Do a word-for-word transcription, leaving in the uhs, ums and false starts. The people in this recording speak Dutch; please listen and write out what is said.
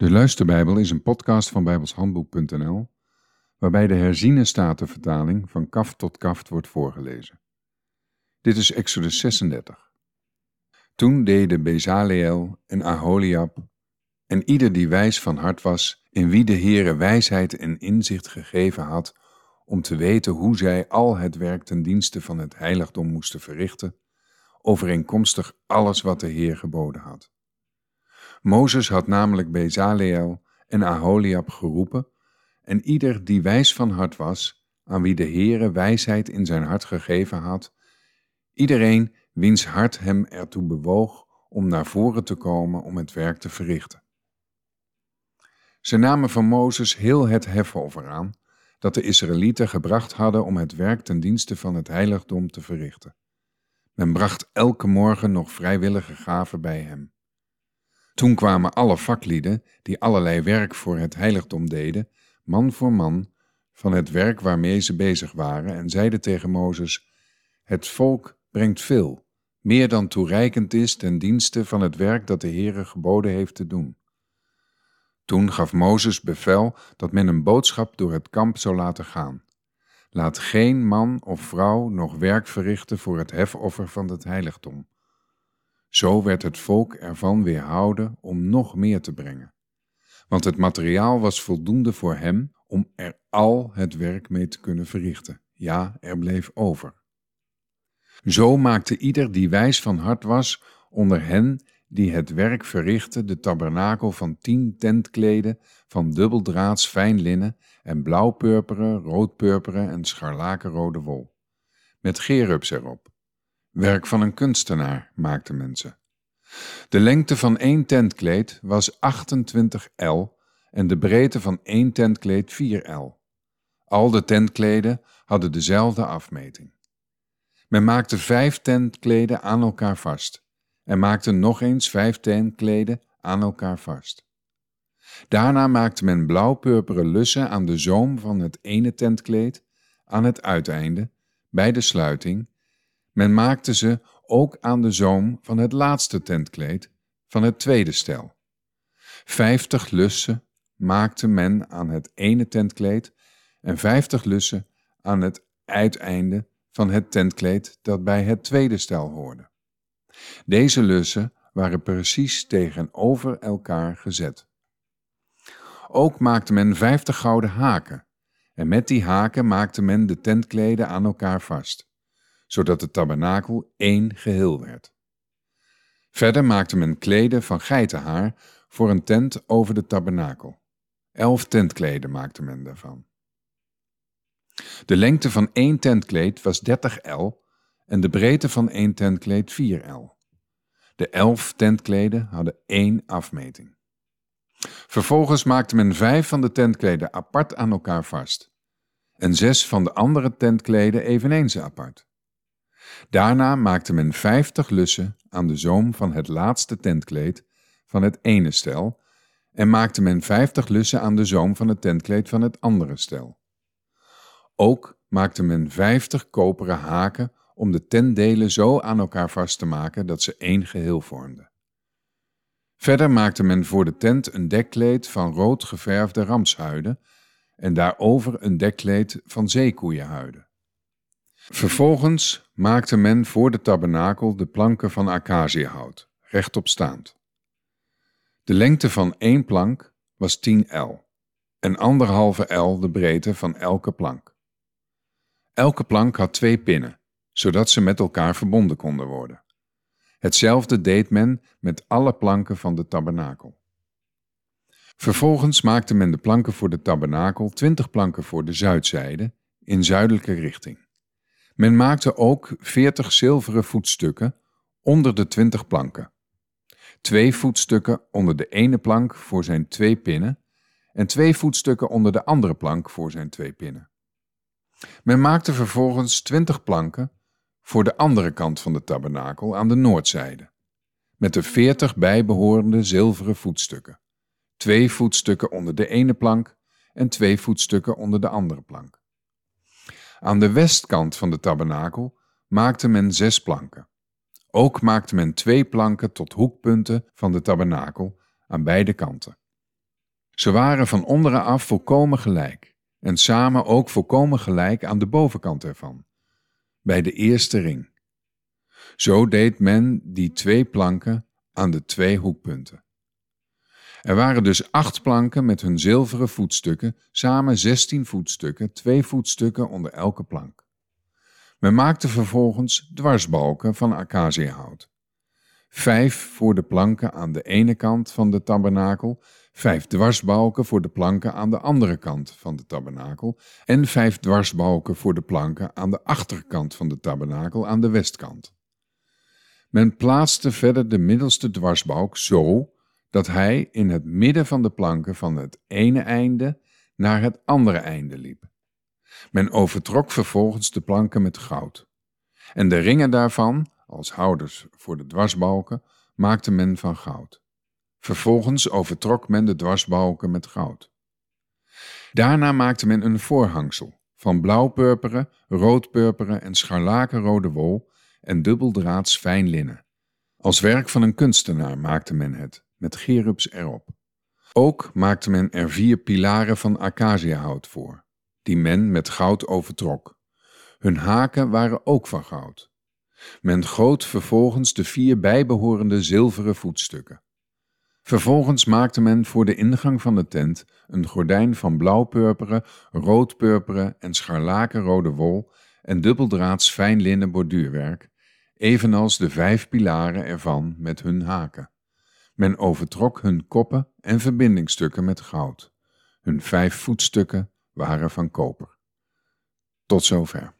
De Luisterbijbel is een podcast van Bijbelshandboek punt n l, waarbij de Herziene Statenvertaling van kaft tot kaft wordt voorgelezen. Dit is Exodus zesendertig. Toen deden Bezaleel en Aholiab en ieder die wijs van hart was, in wie de Heere wijsheid en inzicht gegeven had, om te weten hoe zij al het werk ten dienste van het heiligdom moesten verrichten, overeenkomstig alles wat de Heer geboden had. Mozes had namelijk Bezaleel en Aholiab geroepen, en ieder die wijs van hart was, aan wie de Heere wijsheid in zijn hart gegeven had, iedereen wiens hart hem ertoe bewoog om naar voren te komen om het werk te verrichten. Ze namen van Mozes heel het hefoffer aan, dat de Israëlieten gebracht hadden om het werk ten dienste van het heiligdom te verrichten. Men bracht elke morgen nog vrijwillige gaven bij hem. Toen kwamen alle vaklieden, die allerlei werk voor het heiligdom deden, man voor man, van het werk waarmee ze bezig waren, en zeiden tegen Mozes: het volk brengt veel, meer dan toereikend is ten dienste van het werk dat de Heere geboden heeft te doen. Toen gaf Mozes bevel dat men een boodschap door het kamp zou laten gaan. Laat geen man of vrouw nog werk verrichten voor het hefoffer van het heiligdom. Zo werd het volk ervan weerhouden om nog meer te brengen. Want het materiaal was voldoende voor hem om er al het werk mee te kunnen verrichten. Ja, er bleef over. Zo maakte ieder die wijs van hart was onder hen die het werk verrichtten de tabernakel van tien tentkleden van dubbeldraads fijn linnen en blauwpurperen, roodpurperen en scharlakenrode wol, met cherubs erop. Werk van een kunstenaar maakten mensen. De lengte van één tentkleed was achtentwintig el en de breedte van één tentkleed vier el. Al de tentkleden hadden dezelfde afmeting. Men maakte vijf tentkleden aan elkaar vast en maakte nog eens vijf tentkleden aan elkaar vast. Daarna maakte men blauw-purperen lussen aan de zoom van het ene tentkleed, aan het uiteinde, bij de sluiting. Men maakte ze ook aan de zoom van het laatste tentkleed, van het tweede stel. Vijftig lussen maakte men aan het ene tentkleed en vijftig lussen aan het uiteinde van het tentkleed dat bij het tweede stel hoorde. Deze lussen waren precies tegenover elkaar gezet. Ook maakte men vijftig gouden haken en met die haken maakte men de tentkleden aan elkaar vast, zodat de tabernakel één geheel werd. Verder maakte men kleden van geitenhaar voor een tent over de tabernakel. Elf tentkleden maakte men daarvan. De lengte van één tentkleed was dertig el en de breedte van één tentkleed vier el. De elf tentkleden hadden één afmeting. Vervolgens maakte men vijf van de tentkleden apart aan elkaar vast en zes van de andere tentkleden eveneens apart. Daarna maakte men vijftig lussen aan de zoom van het laatste tentkleed van het ene stel en maakte men vijftig lussen aan de zoom van het tentkleed van het andere stel. Ook maakte men vijftig koperen haken om de tentdelen zo aan elkaar vast te maken dat ze één geheel vormden. Verder maakte men voor de tent een dekkleed van rood geverfde ramshuiden en daarover een dekkleed van zeekoeienhuiden. Vervolgens maakte men voor de tabernakel de planken van acaciahout, rechtop staand. De lengte van één plank was tien el en anderhalve el de breedte van elke plank. Elke plank had twee pinnen, zodat ze met elkaar verbonden konden worden. Hetzelfde deed men met alle planken van de tabernakel. Vervolgens maakte men de planken voor de tabernakel, twintig planken voor de zuidzijde, in zuidelijke richting. Men maakte ook veertig zilveren voetstukken onder de twintig planken. Twee voetstukken onder de ene plank voor zijn twee pinnen en twee voetstukken onder de andere plank voor zijn twee pinnen. Men maakte vervolgens twintig planken voor de andere kant van de tabernakel aan de noordzijde, met de veertig bijbehorende zilveren voetstukken. Twee voetstukken onder de ene plank en twee voetstukken onder de andere plank. Aan de westkant van de tabernakel maakte men zes planken. Ook maakte men twee planken tot hoekpunten van de tabernakel aan beide kanten. Ze waren van onderen af volkomen gelijk, en samen ook volkomen gelijk aan de bovenkant ervan, bij de eerste ring. Zo deed men die twee planken aan de twee hoekpunten. Er waren dus acht planken met hun zilveren voetstukken, samen zestien voetstukken, twee voetstukken onder elke plank. Men maakte vervolgens dwarsbalken van acaciahout. Vijf voor de planken aan de ene kant van de tabernakel, vijf dwarsbalken voor de planken aan de andere kant van de tabernakel en vijf dwarsbalken voor de planken aan de achterkant van de tabernakel aan de westkant. Men plaatste verder de middelste dwarsbalk zo dat hij in het midden van de planken van het ene einde naar het andere einde liep. Men overtrok vervolgens de planken met goud. En de ringen daarvan, als houders voor de dwarsbalken, maakte men van goud. Vervolgens overtrok men de dwarsbalken met goud. Daarna maakte men een voorhangsel van blauwpurperen, roodpurperen en scharlakenrode wol en dubbeldraads fijn linnen. Als werk van een kunstenaar maakte men het, met cherubs erop. Ook maakte men er vier pilaren van acaciahout voor, die men met goud overtrok. Hun haken waren ook van goud. Men goot vervolgens de vier bijbehorende zilveren voetstukken. Vervolgens maakte men voor de ingang van de tent een gordijn van blauwpurperen, roodpurperen en scharlakenrode wol en dubbeldraads fijn linnen borduurwerk, evenals de vijf pilaren ervan met hun haken. Men overtrok hun koppen en verbindingstukken met goud. Hun vijf voetstukken waren van koper. Tot zover.